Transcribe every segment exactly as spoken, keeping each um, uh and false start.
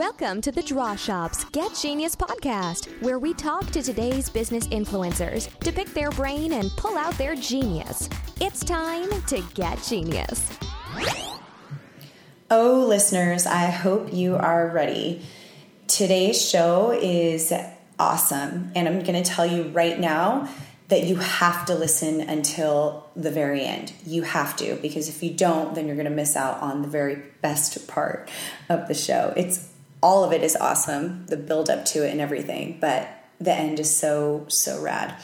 Welcome to the Draw Shop's Get Genius podcast, where we talk to today's business influencers to pick their brain and pull out their genius. It's time to get genius. Oh, listeners, I hope you are ready. Today's show is awesome, and I'm going to tell you right now that you have to listen until the very end. You have to, because if you don't, then you're going to miss out on the very best part of the show. It's all of it is awesome, the build up to it and everything, but the end is so, so rad.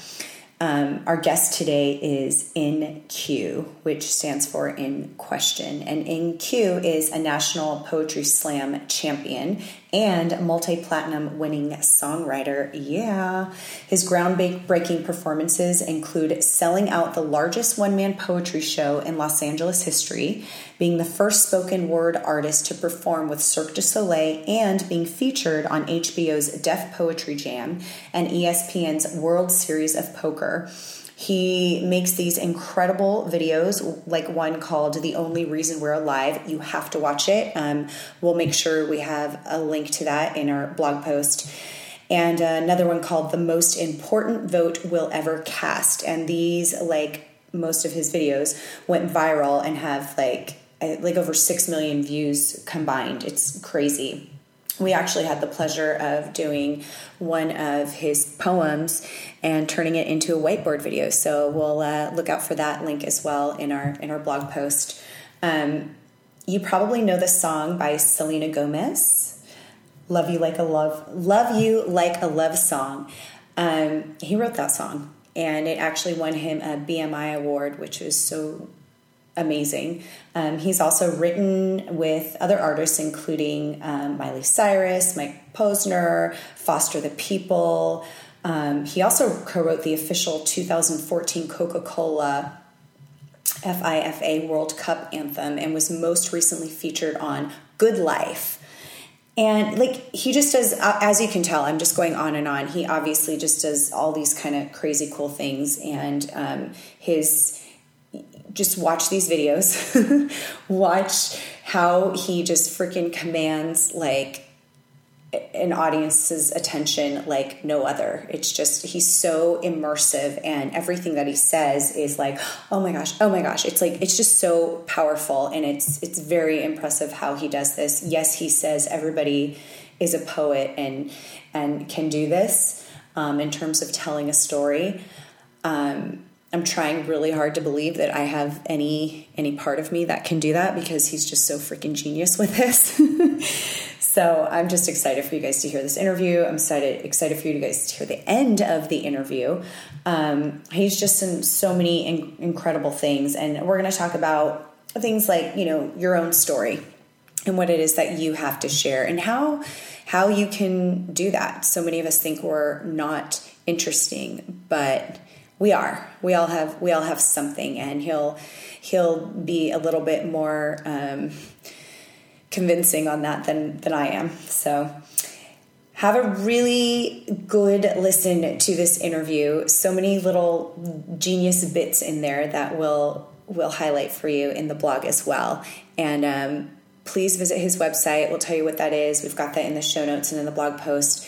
Um, our guest today is In-Q, which stands for In Question. And In-Q is a national poetry slam champion and multi-platinum winning songwriter. Yeah. His groundbreaking performances include selling out the largest one-man poetry show in Los Angeles history, being the first spoken word artist to perform with Cirque du Soleil, and being featured on H B O's Deaf Poetry Jam and E S P N's World Series of Poker. He makes these incredible videos, like one called The Only Reason We're Alive. You have to watch it. Um, we'll make sure we have a link to that in our blog post. And uh, another one called The Most Important Vote We'll Ever Cast. And these, like most of his videos, went viral and have like like over six million views combined. It's crazy. We actually had the pleasure of doing one of his poems and turning it into a whiteboard video. So we'll uh, look out for that link as well in our in our blog post. Um, you probably know the song by Selena Gomez, "Love You Like a Love Love You Like a Love Song." Um, he wrote that song, and it actually won him a B M I award, which was so amazing. Um, he's also written with other artists, including um, Miley Cyrus, Mike Posner, Foster the People. Um, he also co-wrote the official two thousand fourteen Coca-Cola FIFA World Cup anthem and was most recently featured on Good Life. And like he just does, as you can tell, I'm just going on and on. He obviously just does all these kind of crazy cool things, and um, his just watch these videos, watch how he just freaking commands like an audience's attention like no other. It's just, he's so immersive, and everything that he says is like, oh my gosh, oh my gosh. It's like, it's just so powerful. And it's, it's very impressive how he does this. Yes. He says everybody is a poet and, and can do this, um, in terms of telling a story. Um, I'm trying really hard to believe that I have any any part of me that can do that, because he's just so freaking genius with this. So I'm just excited for you guys to hear this interview. I'm excited excited for you guys to hear the end of the interview. Um, he's just in so many in- incredible things, and we're going to talk about things like, you know, your own story and what it is that you have to share and how how you can do that. So many of us think we're not interesting, but we are. We all have. We all have something, and he'll he'll be a little bit more um, convincing on that than than I am. So, have a really good listen to this interview. So many little genius bits in there that we'll will highlight for you in the blog as well. And um, please visit his website. We'll tell you what that is. We've got that in the show notes and in the blog post.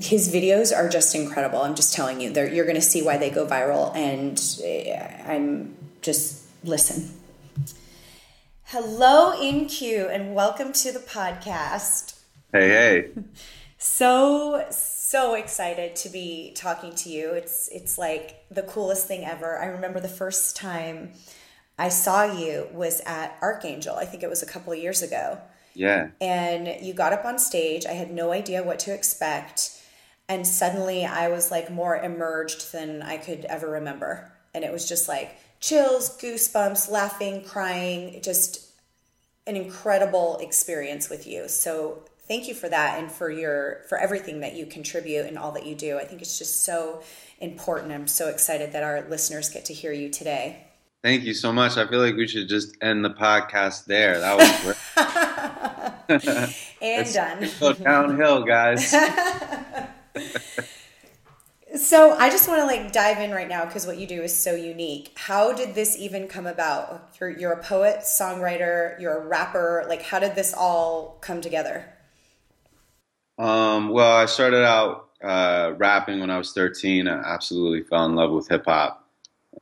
His videos are just incredible. I'm just telling you, they're, you're going to see why they go viral, and I'm just listen. Hello, In-Q, and welcome to the podcast. Hey, hey. So, so excited to be talking to you. It's, it's like the coolest thing ever. I remember the first time I saw you was at Archangel. I think it was a couple of years ago. Yeah. And you got up on stage. I had no idea what to expect. And suddenly I was like more emerged than I could ever remember. And it was just like chills, goosebumps, laughing, crying, just an incredible experience with you. So thank you for that, and for your, for everything that you contribute and all that you do. I think it's just so important. I'm so excited that our listeners get to hear you today. Thank you so much. I feel like we should just end the podcast there. That was great. And it's done. Downhill, guys. So I just want to like dive in right now because what you do is so unique. How did this even come about? You're, you're a poet, songwriter, you're a rapper. Like, how did this all come together? Um, well, I started out uh, rapping when I was thirteen. I absolutely fell in love with hip hop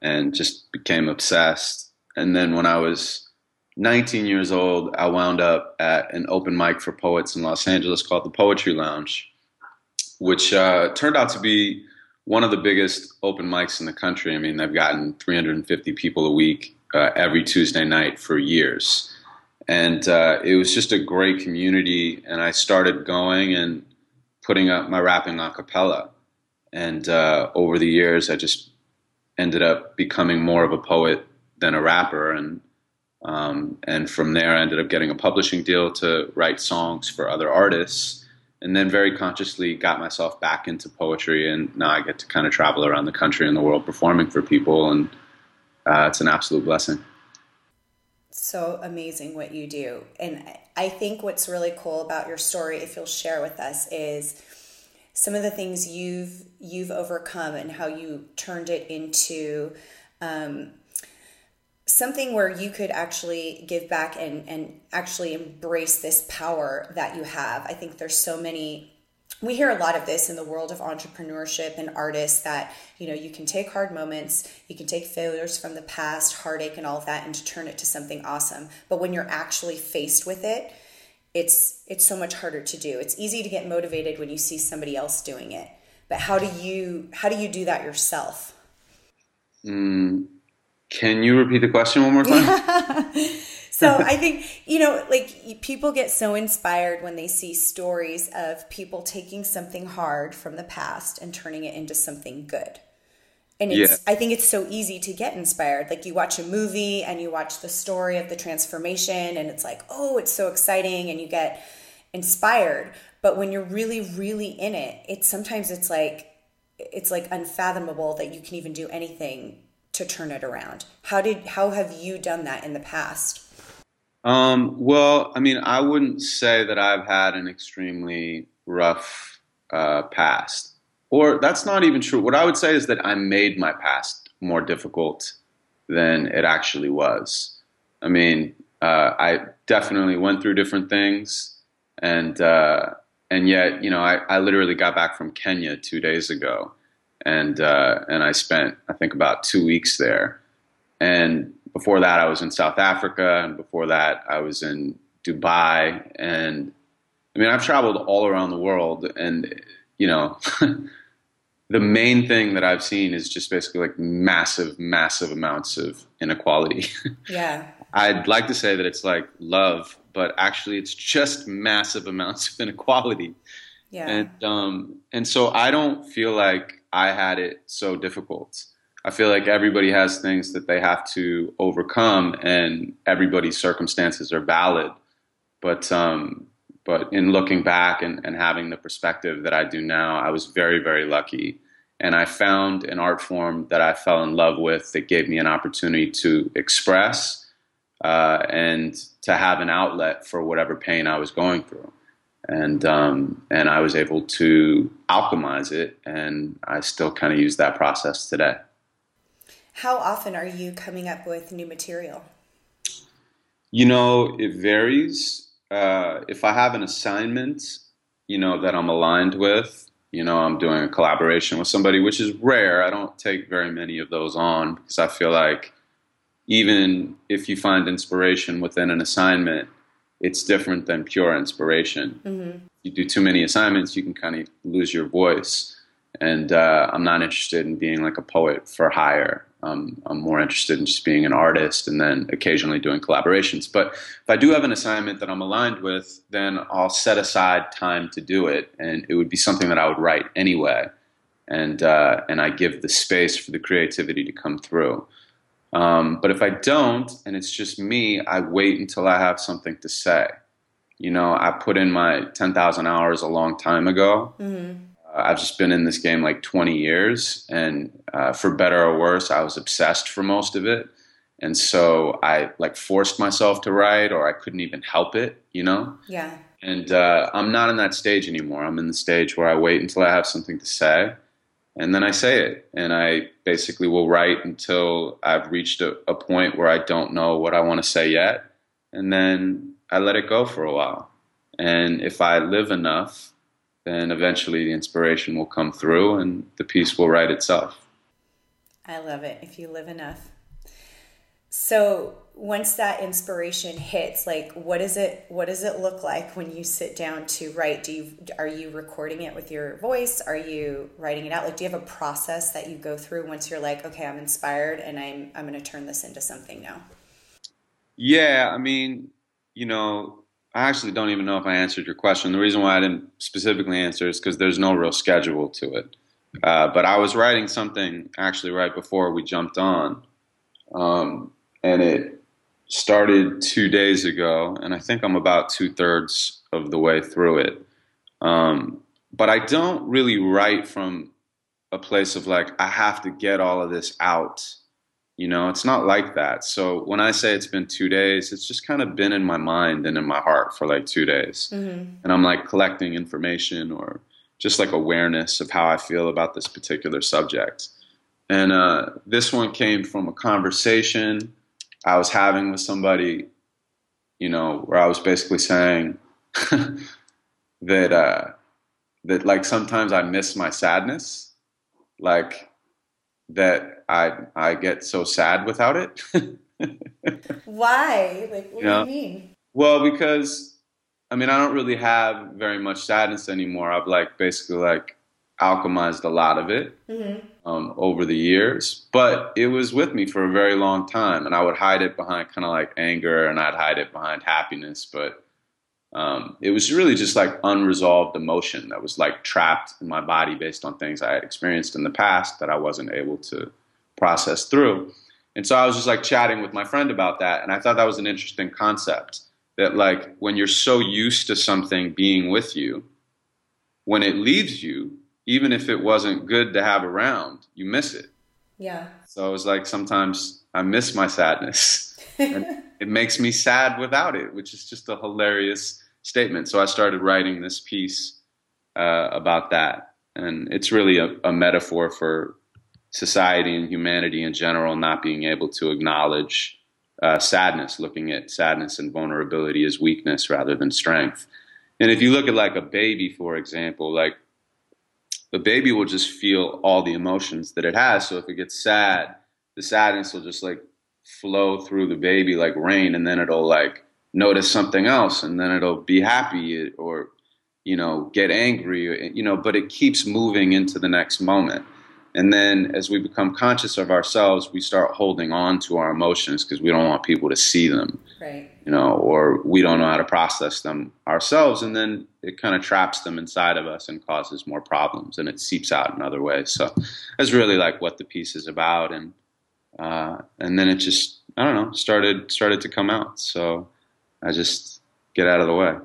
and just became obsessed. And then when I was nineteen years old, I wound up at an open mic for poets in Los Angeles called the Poetry Lounge, which uh, turned out to be one of the biggest open mics in the country. I mean, they've gotten three hundred fifty people a week uh, every Tuesday night for years. And uh, it was just a great community. And I started going and putting up my rapping a cappella. And uh, over the years, I just ended up becoming more of a poet than a rapper. And um, and from there, I ended up getting a publishing deal to write songs for other artists. And then very consciously got myself back into poetry, and now I get to kind of travel around the country and the world performing for people, and uh, it's an absolute blessing. So amazing what you do. And I think what's really cool about your story, if you'll share with us, is some of the things you've you've overcome and how you turned it into um, something where you could actually give back and, and actually embrace this power that you have. I think there's so many, we hear a lot of this in the world of entrepreneurship and artists that, you know, you can take hard moments, you can take failures from the past, heartache and all of that, and to turn it to something awesome. But when you're actually faced with it, it's, it's so much harder to do. It's easy to get motivated when you see somebody else doing it, but how do you, how do you do that yourself? Mm. Can you repeat the question one more time? Yeah. So I think, you know, like people get so inspired when they see stories of people taking something hard from the past and turning it into something good. And it's, yeah. I think it's so easy to get inspired. Like you watch a movie and you watch the story of the transformation and it's like, oh, it's so exciting and you get inspired. But when you're really, really in it, it's sometimes it's like, it's like unfathomable that you can even do anything to turn it around. How did, how have you done that in the past? Um, well, I mean, I wouldn't say that I've had an extremely rough uh, past, or that's not even true. What I would say is that I made my past more difficult than it actually was. I mean, uh, I definitely went through different things, and uh, and yet, you know, I, I literally got back from Kenya two days ago. And uh, and I spent, I think, about two weeks there. And before that, I was in South Africa. And before that, I was in Dubai. And I mean, I've traveled all around the world. And, you know, the main thing that I've seen is just basically like massive, massive amounts of inequality. Yeah. I'd like to say that it's like love, but actually it's just massive amounts of inequality. Yeah. And um, and so I don't feel like I had it so difficult. I feel like everybody has things that they have to overcome, and everybody's circumstances are valid. But um, but in looking back and, and having the perspective that I do now, I was very, very lucky. And I found an art form that I fell in love with that gave me an opportunity to express uh, and to have an outlet for whatever pain I was going through. And um, and I was able to alchemize it, and I still kind of use that process today. How often are you coming up with new material? You know, it varies. Uh, if I have an assignment, you know, that I'm aligned with, you know, I'm doing a collaboration with somebody, which is rare. I don't take very many of those on because I feel like even if you find inspiration within an assignment, it's different than pure inspiration. Mm-hmm. You do too many assignments, you can kind of lose your voice. And uh, I'm not interested in being like a poet for hire. Um, I'm more interested in just being an artist and then occasionally doing collaborations. But if I do have an assignment that I'm aligned with, then I'll set aside time to do it. And it would be something that I would write anyway. And, uh, and I give the space for the creativity to come through. Um, but if I don't, and it's just me, I wait until I have something to say. You know, I put in my ten thousand hours a long time ago. Mm-hmm. Uh, I've just been in this game like twenty years, and uh, for better or worse, I was obsessed for most of it. And so I like forced myself to write, or I couldn't even help it, you know? Yeah. And uh, I'm not in that stage anymore. I'm in the stage where I wait until I have something to say. and then I say it. And I basically will write until I've reached a, a point where I don't know what I want to say yet. And then I let it go for a while. And if I live enough, then eventually the inspiration will come through and the piece will write itself. I love it. If you live enough. So once that inspiration hits, like, what is it, what does it look like when you sit down to write? Do you, are you recording it with your voice? Are you writing it out? Like, do you have a process that you go through once you're like, okay, I'm inspired and I'm, I'm going to turn this into something now? Yeah. I mean, you know, I actually don't even know if I answered your question. The reason why I didn't specifically answer is because there's no real schedule to it. Uh, but I was writing something actually right before we jumped on. Um, and it started two days ago, and I think I'm about two thirds of the way through it. Um, but I don't really write from a place of like, I have to get all of this out. You know, it's not like that. So when I say it's been two days, it's just kind of been in my mind and in my heart for like two days. Mm-hmm. And I'm like collecting information or just like awareness of how I feel about this particular subject. And uh, this one came from a conversation I was having with somebody, you know, where I was basically saying that, uh, that like sometimes I miss my sadness. Like, that I I get so sad without it. Why? Like, what you know? do you mean? Well, because, I mean, I don't really have very much sadness anymore. I've, like, basically, like, alchemized a lot of it mm-hmm. um, over the years. But it was with me for a very long time. And I would hide it behind kind of, like, anger. And I'd hide it behind happiness. But um, it was really just, like, unresolved emotion that was, like, trapped in my body based on things I had experienced in the past that I wasn't able to process through. And so I was just like chatting with my friend about that. And I thought that was an interesting concept that like when you're so used to something being with you, when it leaves you, even if it wasn't good to have around, you miss it. Yeah. So it was like, sometimes I miss my sadness and it makes me sad without it, which is just a hilarious statement. So I started writing this piece uh, about that. And it's really a, a metaphor for society and humanity in general not being able to acknowledge uh, sadness, looking at sadness and vulnerability as weakness rather than strength. And if you look at like a baby, for example, like the baby will just feel all the emotions that it has. So if it gets sad, the sadness will just like flow through the baby like rain, and then it'll like notice something else, and then it'll be happy or, you know, get angry, you know, but it keeps moving into the next moment. And then as we become conscious of ourselves, we start holding on to our emotions because we don't want people to see them, right? You know, or we don't know how to process them ourselves. And then it kind of traps them inside of us and causes more problems, and it seeps out in other ways. So that's really like what the piece is about. And uh, and then it just, I don't know, started started to come out. So I just get out of the way.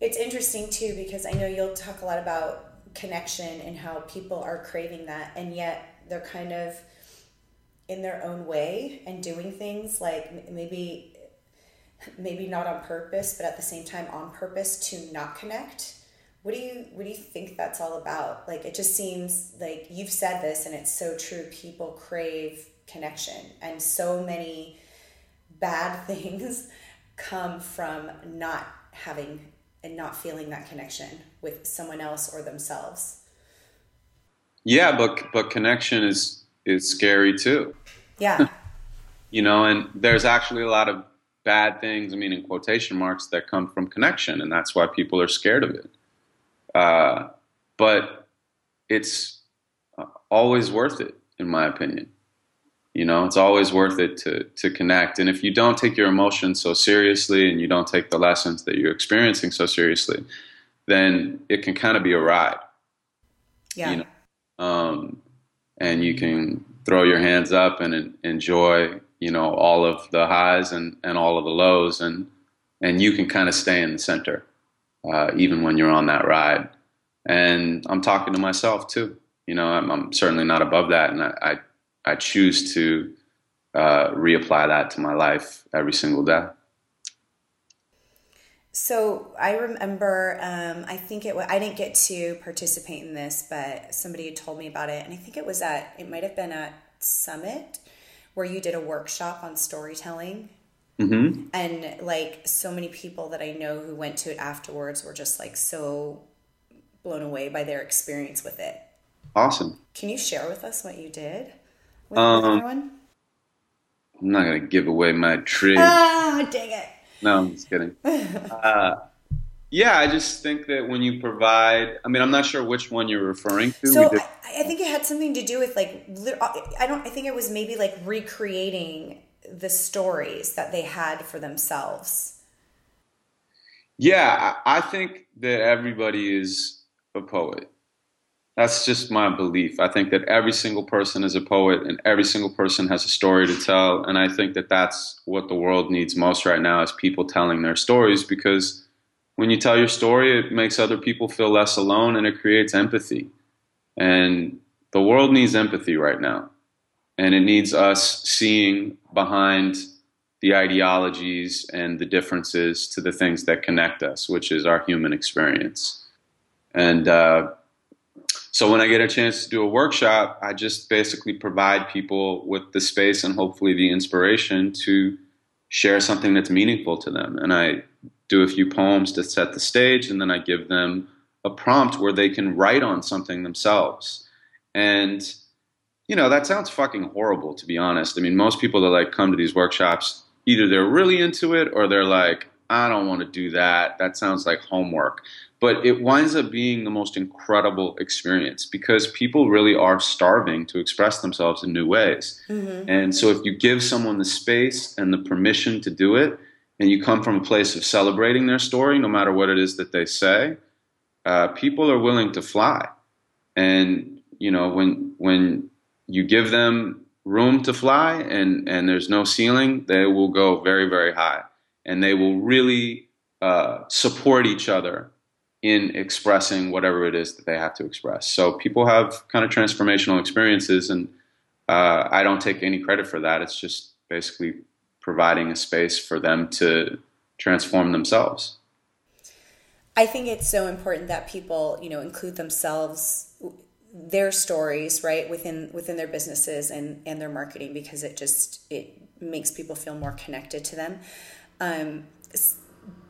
It's interesting, too, because I know you'll talk a lot about connection and how people are craving that, and yet they're kind of in their own way and doing things like maybe maybe not on purpose, but at the same time on purpose to not connect. What do you what do you think that's all about? Like, it just seems like you've said this and it's so true. People crave connection, and so many bad things come from not having and not feeling that connection with someone else or themselves. Yeah, but but connection is is scary too. Yeah. You know, and there's actually a lot of bad things, I mean, in quotation marks, that come from connection, and that's why people are scared of it. Uh, but it's always worth it, in my opinion. You know, it's always worth it to to connect. And if you don't take your emotions so seriously and you don't take the lessons that you're experiencing so seriously, then it can kind of be a ride. Yeah. You know? Um, and you can throw your hands up and, and enjoy, you know, all of the highs and, and all of the lows. And, and you can kind of stay in the center, uh, even when you're on that ride. And I'm talking to myself, too. You know, I'm, I'm certainly not above that. And I, I I choose to uh, reapply that to my life every single day. So I remember, um, I think it was, I didn't get to participate in this, but somebody had told me about it. And I think it was at, it might've been at Summit where you did a workshop on storytelling. Mm-hmm. And like so many people that I know who went to it afterwards were just like so blown away by their experience with it. Awesome. Can you share with us what you did with um, everyone? I'm not going to give away my tree. Ah, dang it. No, I'm just kidding. Uh, yeah, I just think that when you provide, I mean, I'm not sure which one you're referring to. So did, I, I think it had something to do with like, I don't, I think it was maybe like recreating the stories that they had for themselves. Yeah, I, I think that everybody is a poet. That's just my belief. I think that every single person is a poet and every single person has a story to tell. And I think that that's what the world needs most right now is people telling their stories, because when you tell your story, it makes other people feel less alone and it creates empathy. And the world needs empathy right now. And it needs us seeing behind the ideologies and the differences to the things that connect us, which is our human experience. And, uh, So when I get a chance to do a workshop, I just basically provide people with the space and hopefully the inspiration to share something that's meaningful to them. And I do a few poems to set the stage, and then I give them a prompt where they can write on something themselves. And, you know, that sounds fucking horrible, to be honest. I mean, most people that like come to these workshops, either they're really into it or they're like, I don't want to do that. That sounds like homework. But it winds up being the most incredible experience because people really are starving to express themselves in new ways. Mm-hmm. And so if you give someone the space and the permission to do it, and you come from a place of celebrating their story, no matter what it is that they say, uh, people are willing to fly. And, you know, when when you give them room to fly and, and there's no ceiling, they will go very, very high. And they will really uh, support each other in expressing whatever it is that they have to express. So people have kind of transformational experiences, and uh, I don't take any credit for that. It's just basically providing a space for them to transform themselves. I think it's so important that people, you know, include themselves, their stories, right, within within their businesses and, and their marketing, because it just, it makes people feel more connected to them. Um,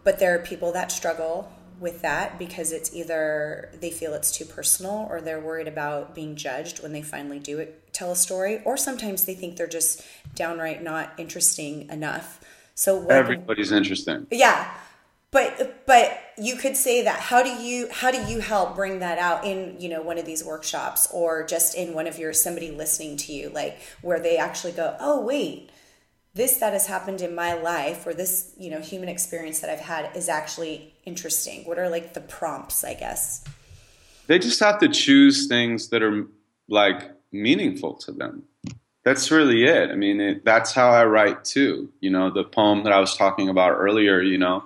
but there are people that struggle with that because it's either they feel it's too personal or they're worried about being judged when they finally do it, tell a story, or sometimes they think they're just downright not interesting enough. So what, everybody's interesting. Yeah. But, but you could say that, how do you, how do you help bring that out in, you know, one of these workshops or just in one of your, somebody listening to you, like where they actually go, oh, wait, this that has happened in my life or this, you know, human experience that I've had is actually interesting. What are like the prompts, I guess? They just have to choose things that are like meaningful to them. That's really it. I mean, it, that's how I write too. You know, the poem that I was talking about earlier, you know,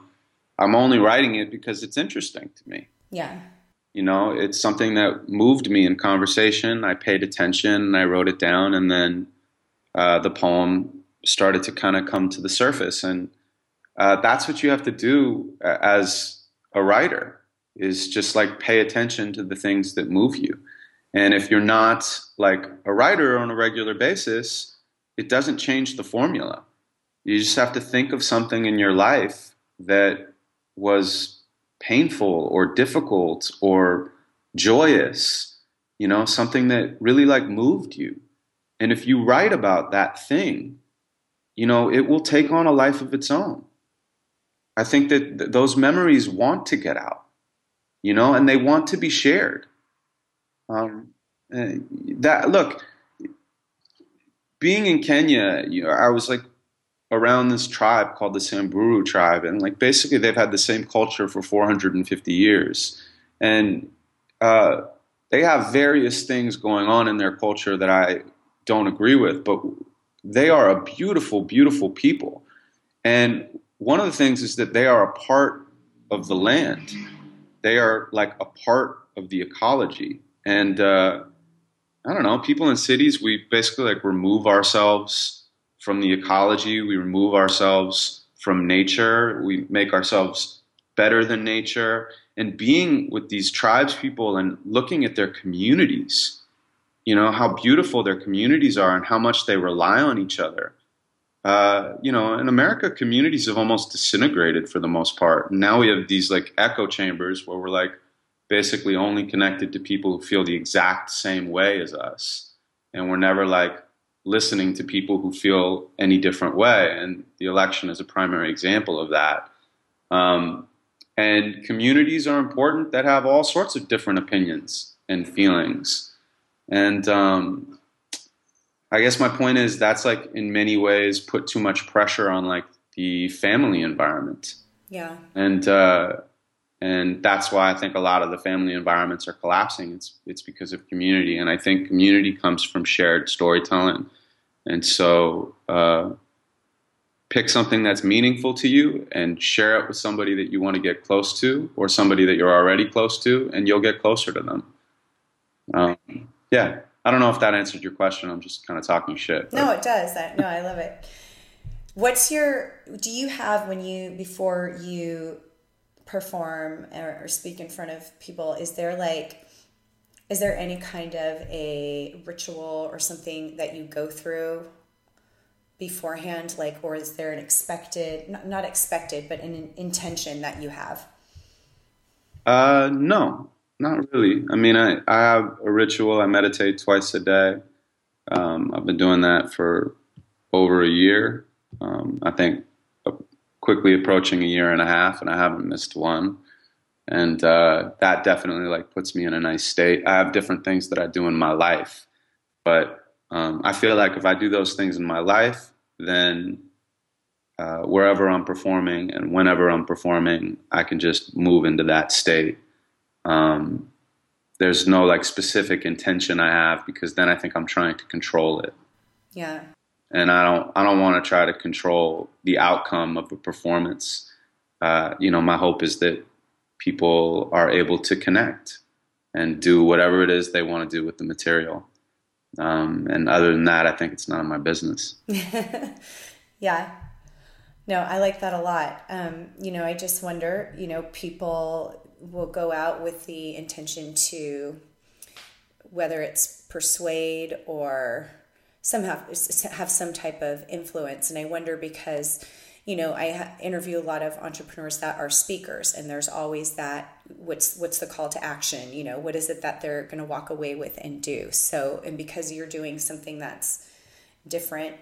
I'm only writing it because it's interesting to me. Yeah. You know, it's something that moved me in conversation. I paid attention and I wrote it down, and then uh, the poem started to kind of come to the surface. And uh, that's what you have to do as a writer, is just like pay attention to the things that move you. And if you're not like a writer on a regular basis, it doesn't change the formula. You just have to think of something in your life that was painful or difficult or joyous, you know, something that really like moved you. And if you write about that thing, you know, it will take on a life of its own. I think that th- those memories want to get out, you know, and they want to be shared. Um, that look, being in Kenya, you know, I was like around this tribe called the Samburu tribe, and like basically they've had the same culture for four hundred fifty years, and uh, they have various things going on in their culture that I don't agree with, but they are a beautiful, beautiful people. And one of the things is that they are a part of the land. They are like a part of the ecology. And uh, I don't know, people in cities, we basically like remove ourselves from the ecology. We remove ourselves from nature. We make ourselves better than nature, and being with these tribes people and looking at their communities, you know, how beautiful their communities are and how much they rely on each other. Uh, you know, in America, communities have almost disintegrated for the most part. And now we have these like echo chambers where we're like basically only connected to people who feel the exact same way as us. And we're never like listening to people who feel any different way. And the election is a primary example of that. Um, and communities are important that have all sorts of different opinions and feelings. And, um, I guess my point is that's like in many ways put too much pressure on like the family environment. Yeah. And, uh, and that's why I think a lot of the family environments are collapsing. It's, it's because of community. And I think community comes from shared storytelling. And so, uh, pick something that's meaningful to you and share it with somebody that you want to get close to or somebody that you're already close to, and you'll get closer to them. Um, yeah. I don't know if that answered your question. I'm just kind of talking shit. But. No, it does. I, no, I love it. What's your, do you have when you, before you perform or, or speak in front of people, is there like, is there any kind of a ritual or something that you go through beforehand? Like, or is there an expected, not, not expected, but an intention that you have? Uh, no. Not really. I mean, I, I have a ritual. I meditate twice a day. Um, I've been doing that for over a year. Um, I think quickly approaching a year and a half, and I haven't missed one. And uh, that definitely like puts me in a nice state. I have different things that I do in my life, but um, I feel like if I do those things in my life, then uh, wherever I'm performing and whenever I'm performing, I can just move into that state. Um, there's no like specific intention I have, because then I think I'm trying to control it. Yeah. And I don't, I don't want to try to control the outcome of a performance. Uh, you know, my hope is that people are able to connect and do whatever it is they want to do with the material. Um, and other than that, I think it's none of my business. Yeah. No, I like that a lot. Um, you know, I just wonder, you know, people will go out with the intention to, whether it's persuade or somehow have some type of influence. And I wonder because, you know, I interview a lot of entrepreneurs that are speakers, and there's always that, what's, what's the call to action? You know, what is it that they're going to walk away with and do? So, and because you're doing something that's different,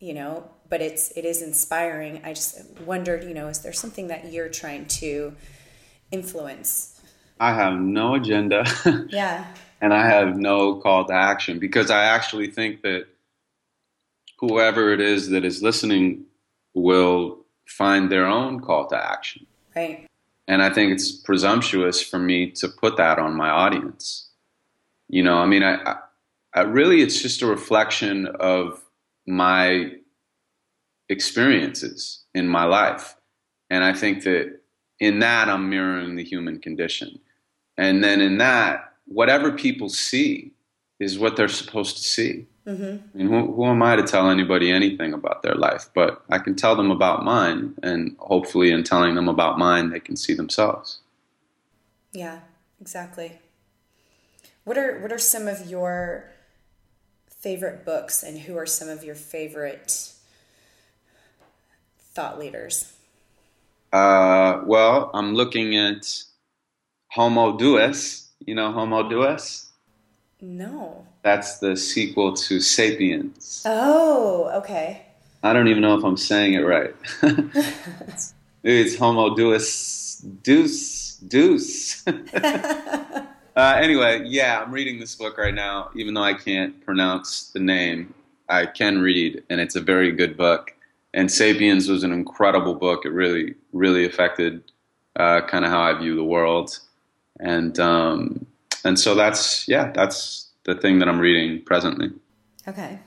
you know, but it's, it is inspiring. I just wondered, you know, is there something that you're trying to influence? I have no agenda. Yeah. And I have no call to action, because I actually think that whoever it is that is listening will find their own call to action. Right. And I think it's presumptuous for me to put that on my audience. You know, I mean, I, I really, it's just a reflection of my experiences in my life. And I think that in that, I'm mirroring the human condition. And then in that, whatever people see is what they're supposed to see. Mm-hmm. I mean, who, who am I to tell anybody anything about their life? But I can tell them about mine, and hopefully in telling them about mine, they can see themselves. Yeah, exactly. What are, what are some of your favorite books, and who are some of your favorite thought leaders? Uh, well, I'm looking at Homo Deus. You know Homo Deus? No. That's the sequel to Sapiens. Oh, okay. I don't even know if I'm saying it right. it's, it's Homo Deus, Deus, Deus. uh, anyway, yeah, I'm reading this book right now, even though I can't pronounce the name. I can read, and it's a very good book. And Sapiens was an incredible book. It really, really affected uh, kind of how I view the world. And um, and so that's, yeah, that's the thing that I'm reading presently. Okay.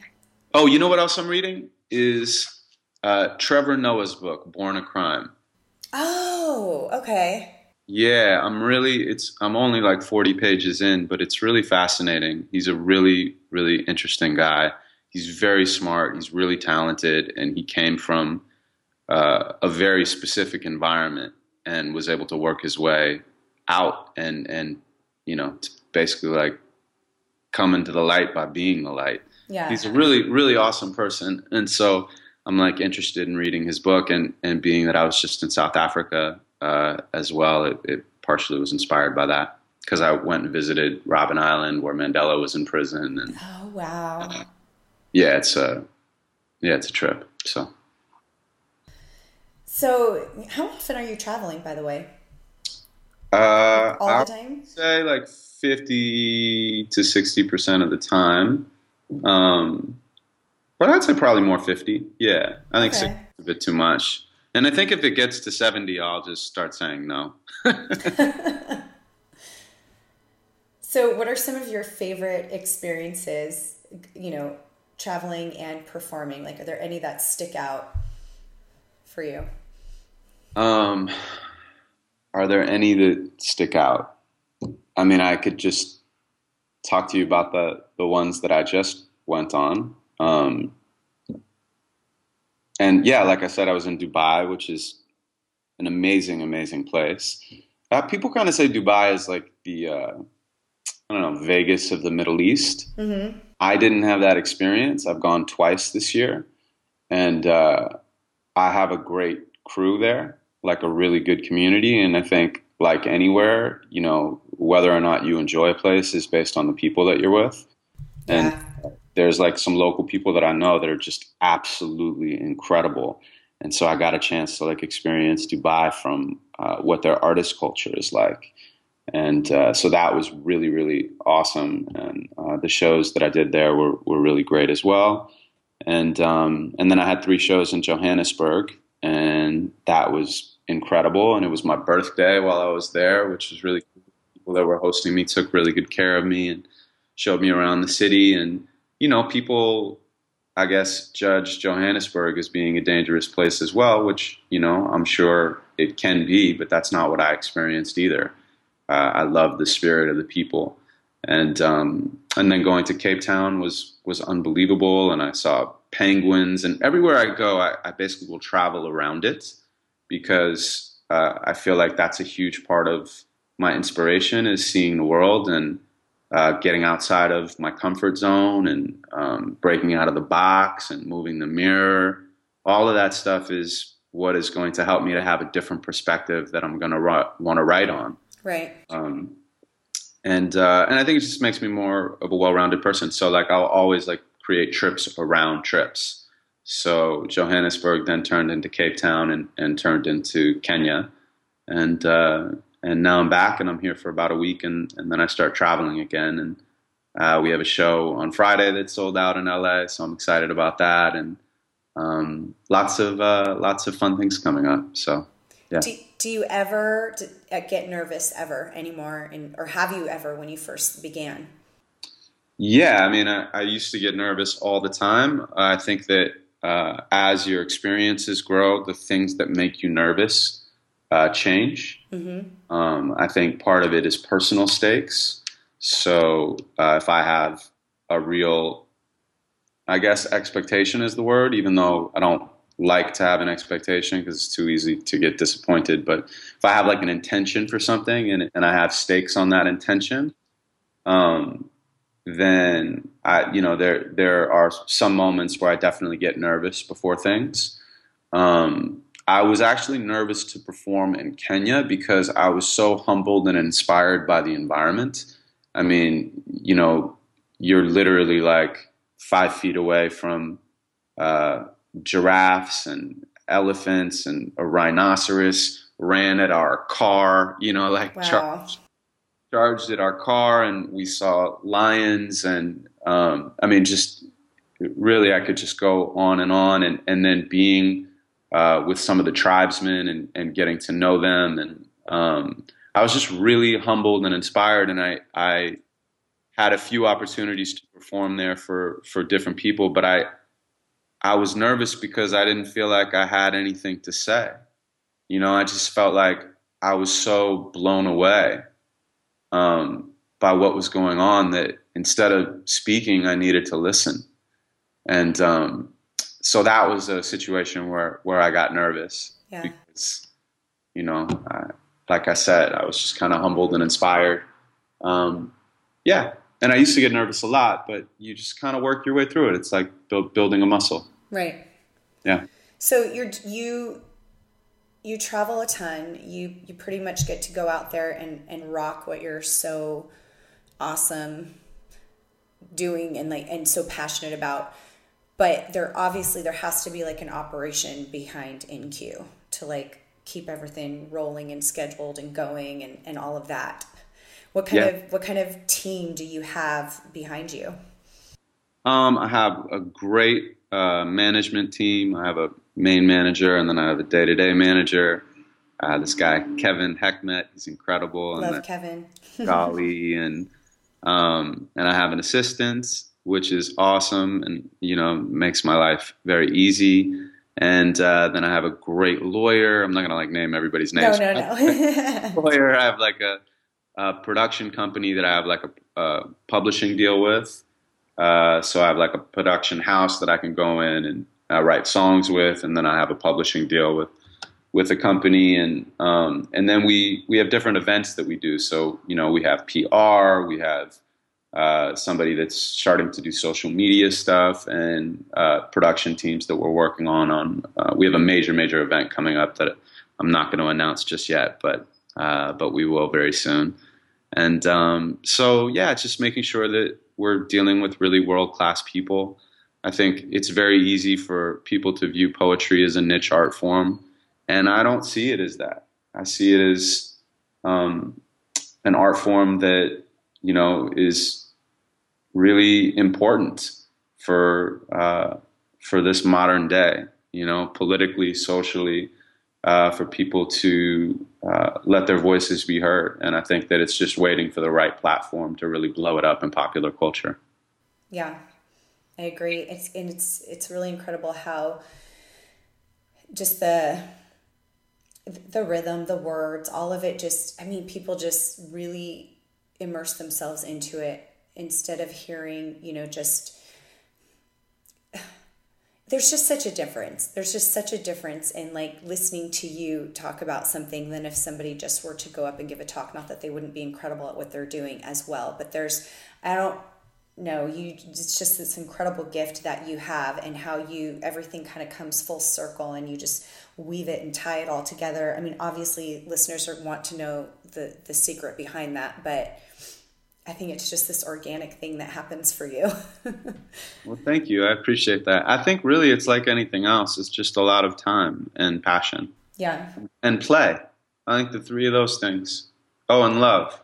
Oh, you know what else I'm reading? Is uh, Trevor Noah's book, Born a Crime. Oh, okay. Yeah, I'm really, it's I'm only like forty pages in, but it's really fascinating. He's a really, really interesting guy. He's very smart, he's really talented, and he came from uh, a very specific environment. and was able to work his way out and, and you know, to basically like come into the light by being the light. Yeah. He's a really, really awesome person. And so I'm like interested in reading his book, and, and being that I was just in South Africa uh, as well, it, it partially was inspired by that, because I went and visited Robben Island where Mandela was in prison. And, oh, wow. Uh, yeah, it's a, yeah, it's a trip. So. So how often are you traveling, by the way? Uh, All I the time? Would say like fifty to sixty percent of the time. Um, well, I'd say probably more fifty. Yeah. I think okay. sixty is a bit too much. And I think if it gets to seventy, I'll just start saying no. So what are some of your favorite experiences, you know, traveling and performing? Like, are there any that stick out for you? Um, are there any that stick out? I mean, I could just talk to you about the, the ones that I just went on. Um, and yeah, like I said, I was in Dubai, which is an amazing, amazing place. Uh, people kind of say Dubai is like the... Uh, I don't know, Vegas of the Middle East. Mm-hmm. I didn't have that experience. I've gone twice this year, and uh, I have a great crew there, like a really good community. And I think like anywhere, you know, whether or not you enjoy a place is based on the people that you're with. Yeah. And there's like some local people that I know that are just absolutely incredible. And so I got a chance to like experience Dubai from uh, what their artist culture is like. And uh, so that was really, really awesome. And uh, the shows that I did there were, were really great as well. And um, and then I had three shows in Johannesburg, and that was incredible. And it was my birthday while I was there, which was really cool. People that were hosting me took really good care of me and showed me around the city. And, you know, people, I guess, judge Johannesburg as being a dangerous place as well, which, you know, I'm sure it can be, but that's not what I experienced either. Uh, I love the spirit of the people, and um, and then going to Cape Town was was unbelievable. And I saw penguins, and everywhere I go, I, I basically will travel around it, because uh, I feel like that's a huge part of my inspiration, is seeing the world and uh, getting outside of my comfort zone, and um, breaking out of the box and moving the mirror. All of that stuff is what is going to help me to have a different perspective that I'm going to ri- want to write on. Right. Um, and, uh, and I think it just makes me more of a well-rounded person. So like, I'll always like create trips around trips. So Johannesburg then turned into Cape Town, and, and turned into Kenya. And, uh, and now I'm back, and I'm here for about a week, and, and then I start traveling again. And, uh, we have a show on Friday that's sold out in L A. So I'm excited about that. And, um, lots of, uh, lots of fun things coming up. So, yeah. Do- Do you ever get nervous ever anymore, and or have you ever when you first began? Yeah, I mean, I, I used to get nervous all the time. I think that uh, as your experiences grow, the things that make you nervous uh, change. Mm-hmm. Um, I think part of it is personal stakes. So uh, if I have a real, I guess expectation is the word, even though I don't like to have an expectation because it's too easy to get disappointed. But if I have like an intention for something, and, and I have stakes on that intention, um, then I, you know, there, there are some moments where I definitely get nervous before things. Um, I was actually nervous to perform in Kenya because I was so humbled and inspired by the environment. I mean, you know, you're literally like five feet away from, uh, giraffes and elephants, and a rhinoceros ran at our car, you know, like wow. charged, charged at our car, and we saw lions, and um, I mean, just really, I could just go on and on, and, and then being uh, with some of the tribesmen, and, and getting to know them, and um, I was just really humbled and inspired, and I, I had a few opportunities to perform there for, for different people, but I I was nervous because I didn't feel like I had anything to say. You know, I just felt like I was so blown away um, by what was going on that instead of speaking, I needed to listen. And um, so that was a situation where, where I got nervous. Yeah. Because, you know, I, like I said, I was just kind of humbled and inspired. Um, yeah. And I used to get nervous a lot, but you just kind of work your way through it. It's like build, building a muscle. Right. Yeah. So you're, you, you travel a ton. You, you pretty much get to go out there and, and rock what you're so awesome doing and like, and so passionate about, but there, obviously there has to be like an operation behind In-Q to like keep everything rolling and scheduled and going and, and all of that. What kind yeah. of what kind of team do you have behind you? Um, I have a great uh, management team. I have a main manager, and then I have a day-to-day manager. Uh, this guy, Kevin Heckmet, he's incredible. Love and Kevin. Golly, and um, and I have an assistant, which is awesome, and you know makes my life very easy. And uh, then I have a great lawyer. I'm not gonna like name everybody's names. No, no, no. Lawyer. I have like a. A production company that I have like a, a publishing deal with. Uh, so I have like a production house that I can go in and I write songs with, and then I have a publishing deal with, with a company. And, um, and then we, we have different events that we do. So, you know, we have P R, we have, uh, somebody that's starting to do social media stuff and, uh, production teams that we're working on, on, uh, we have a major, major event coming up that I'm not going to announce just yet, but, uh, but we will very soon. And um, so, yeah, it's just making sure that we're dealing with really world-class people. I think it's very easy for people to view poetry as a niche art form, and I don't see it as that. I see it as um, an art form that, you know, is really important for uh, for this modern day, you know, politically, socially, uh, for people to uh, let their voices be heard. And I think that it's just waiting for the right platform to really blow it up in popular culture. Yeah, I agree. It's, and it's, it's really incredible how just the, the rhythm, the words, all of it just, I mean, people just really immerse themselves into it instead of hearing, you know, just, there's just such a difference. There's just such a difference in like listening to you talk about something than if somebody just were to go up and give a talk. Not that they wouldn't be incredible at what they're doing as well, but there's, I don't know, you, it's just this incredible gift that you have and how you, everything kind of comes full circle and you just weave it and tie it all together. I mean, obviously listeners are, want to know the, the secret behind that, but I think it's just this organic thing that happens for you. Well, thank you. I appreciate that. I think really it's like anything else. It's just a lot of time and passion. Yeah. And play. I think the three of those things. Oh, and love.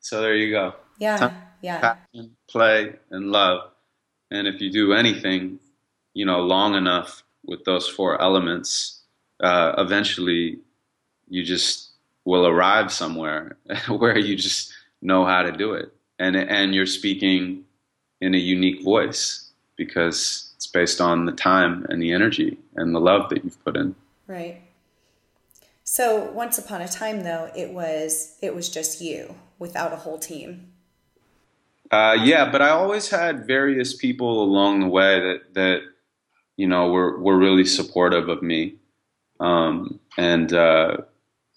So there you go. Yeah. Time, yeah. Passion, play, and love. And if you do anything, you know, long enough with those four elements, uh, eventually you just will arrive somewhere where you just know how to do it. And and you're speaking in a unique voice because it's based on the time and the energy and the love that you've put in. Right. So once upon a time, though, it was it was just you without a whole team. Uh, yeah, but I always had various people along the way that that you know were were really supportive of me, um, and uh,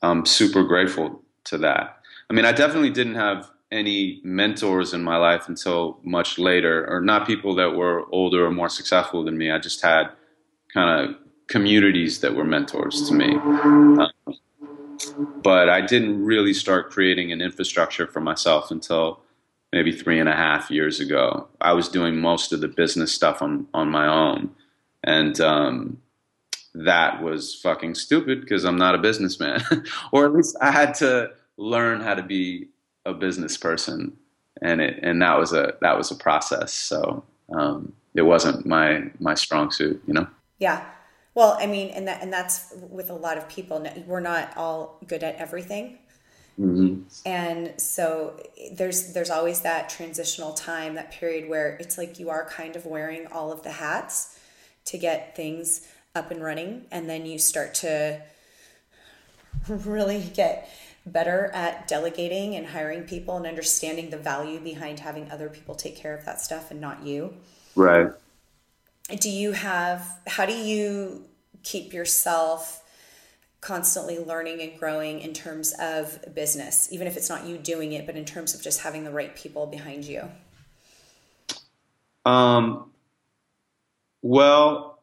I'm super grateful to that. I mean, I definitely didn't have any mentors in my life until much later, or not people that were older or more successful than me. I just had kind of communities that were mentors to me. Um, but I didn't really start creating an infrastructure for myself until maybe three and a half years ago. I was doing most of the business stuff on, on my own. And um, that was fucking stupid because I'm not a businessman, or at least I had to learn how to be a business person, and it and that was a that was a process. So um, it wasn't my my strong suit, you know. Yeah, well, I mean, and that and that's with a lot of people. We're not all good at everything, mm-hmm. and so there's there's always that transitional time, that period where it's like you are kind of wearing all of the hats to get things up and running, and then you start to really get better at delegating and hiring people and understanding the value behind having other people take care of that stuff and not you. Right. Do you have, how do you keep yourself constantly learning and growing in terms of business, even if it's not you doing it, but in terms of just having the right people behind you? Um, well,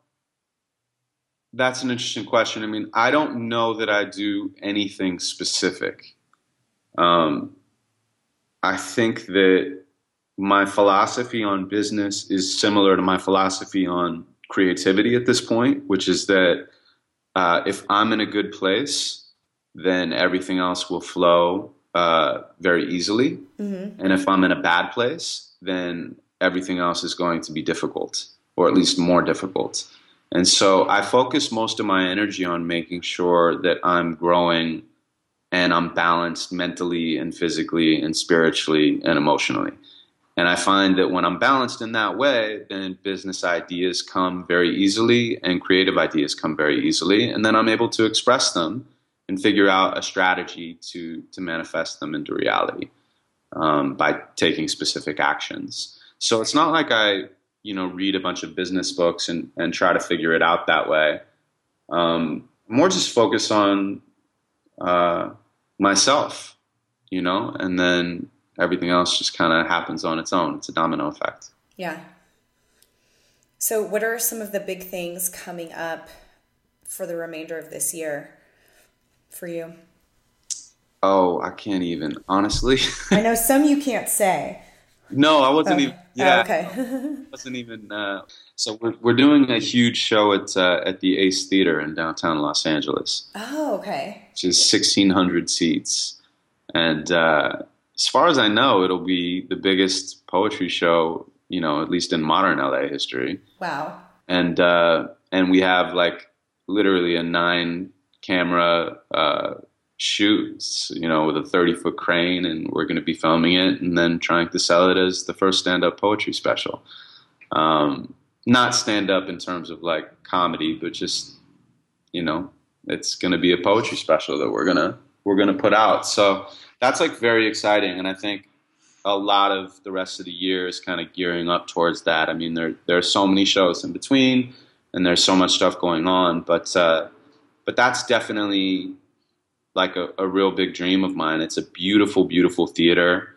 that's an interesting question. I mean, I don't know that I do anything specific. Um, I think that my philosophy on business is similar to my philosophy on creativity at this point, which is that uh, if I'm in a good place, then everything else will flow uh, very easily. Mm-hmm. And if I'm in a bad place, then everything else is going to be difficult, or at least more difficult. And so I focus most of my energy on making sure that I'm growing and I'm balanced mentally and physically and spiritually and emotionally. And I find that when I'm balanced in that way, then business ideas come very easily and creative ideas come very easily. And then I'm able to express them and figure out a strategy to, to manifest them into reality um, by taking specific actions. So it's not like I, you know, read a bunch of business books and, and try to figure it out that way. Um, more just focus on uh, myself, you know, and then everything else just kind of happens on its own. It's a domino effect. Yeah. So what are some of the big things coming up for the remainder of this year for you? Oh, I can't even, honestly. I know some you can't say. No, I wasn't oh. even. Yeah, oh, okay. I wasn't even. Uh, so we're we're doing a huge show at uh, at the Ace Theater in downtown Los Angeles. Oh, okay. Which is sixteen hundred seats, and uh, as far as I know, it'll be the biggest poetry show, you know, at least in modern L A history. Wow. And uh, and we have like literally a nine camera uh, shoots, you know, with a thirty foot crane, and we're going to be filming it and then trying to sell it as the first stand-up poetry special. Um, not stand-up in terms of like comedy, but just, you know, it's going to be a poetry special that we're going to, we're going to put out. So that's like very exciting. And I think a lot of the rest of the year is kind of gearing up towards that. I mean, there, there are so many shows in between and there's so much stuff going on, but, uh, but that's definitely like a, a real big dream of mine. It's a beautiful, beautiful theater.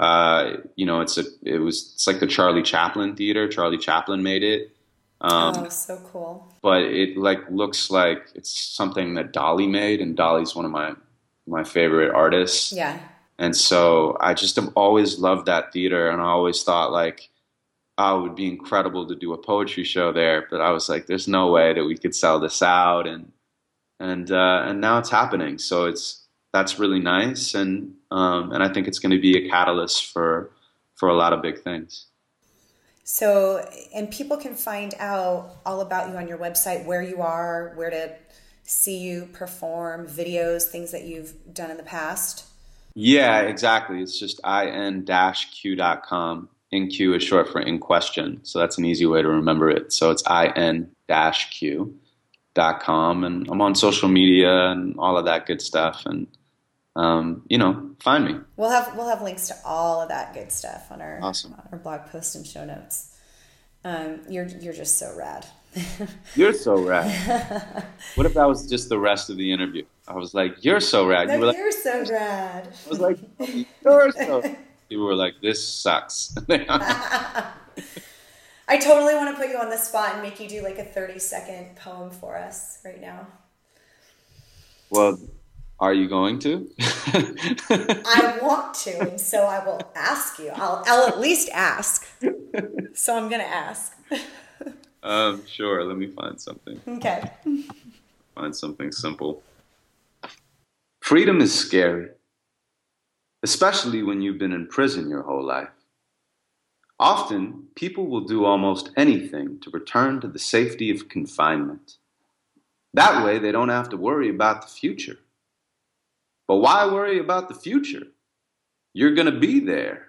Uh, you know, it's a, it was, it's like the Charlie Chaplin theater. Charlie Chaplin made it. Um, oh, so cool. But it like, looks like it's something that Dolly made, and Dolly's one of my, my favorite artists. Yeah. And so I just have always loved that theater. And I always thought like, oh, it would be incredible to do a poetry show there. But I was like, there's no way that we could sell this out. And, And uh, and now it's happening, so it's that's really nice, and um, and I think it's going to be a catalyst for for a lot of big things. So, and people can find out all about you on your website, where you are, where to see you perform, videos, things that you've done in the past. Yeah, exactly. It's just in dash q dot com. In-Q is short for in question, so that's an easy way to remember it. So it's in dash q. Dot com, and I'm on social media and all of that good stuff, and um, you know, find me. We'll have we'll have links to all of that good stuff on our awesome. on our blog post and show notes. Um, you're you're just so rad. You're so rad. What if that was just the rest of the interview? I was like, "You're so rad." No, you were like, "You're so rad." I was like, "You're so." People were like, "This sucks." I totally want to put you on the spot and make you do like a thirty second poem for us right now. Well, are you going to? I want to, and so I will ask you. I'll, I'll at least ask. So I'm going to ask. um, sure. Let me find something. Okay. Find something simple. Freedom is scary, especially when you've been in prison your whole life. Often, people will do almost anything to return to the safety of confinement. That way, they don't have to worry about the future. But why worry about the future? You're going to be there.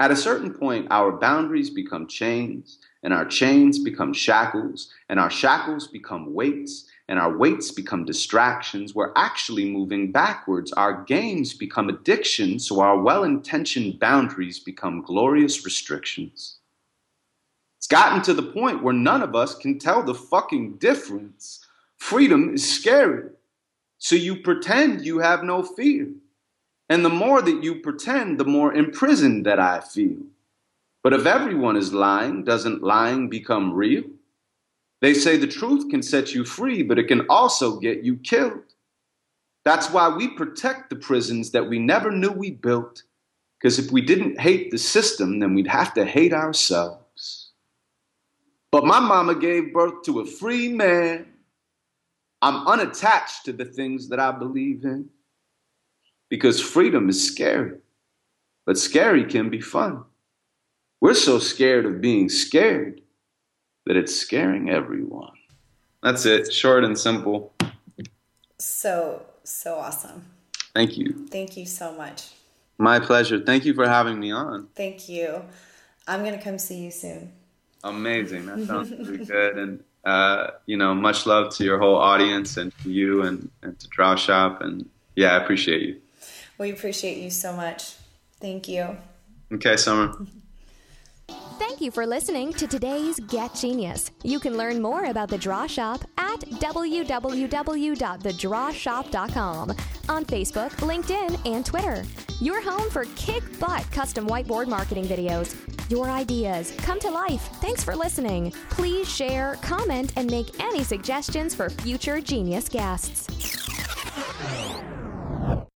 At a certain point, our boundaries become chains, and our chains become shackles, and our shackles become weights, and our weights become distractions. We're actually moving backwards. Our games become addictions, so our well-intentioned boundaries become glorious restrictions. It's gotten to the point where none of us can tell the fucking difference. Freedom is scary. So you pretend you have no fear. And the more that you pretend, the more imprisoned that I feel. But if everyone is lying, doesn't lying become real? They say the truth can set you free, but it can also get you killed. That's why we protect the prisons that we never knew we built. Because if we didn't hate the system, then we'd have to hate ourselves. But my mama gave birth to a free man. I'm unattached to the things that I believe in. Because freedom is scary. But scary can be fun. We're so scared of being scared that it's scaring everyone. That's it. Short and simple. So, so awesome. Thank you. Thank you so much. My pleasure. Thank you for having me on. Thank you. I'm going to come see you soon. Amazing. That sounds really good. And, uh, you know, much love to your whole audience and to you and, and to Draw Shop. And, yeah, I appreciate you. We appreciate you so much. Thank you. Okay, Summer. Thank you for listening to today's Get Genius. You can learn more about The Draw Shop at w w w dot the draw shop dot com, on Facebook, LinkedIn, and Twitter. Your home for kick-butt custom whiteboard marketing videos. Your ideas come to life. Thanks for listening. Please share, comment, and make any suggestions for future Genius guests.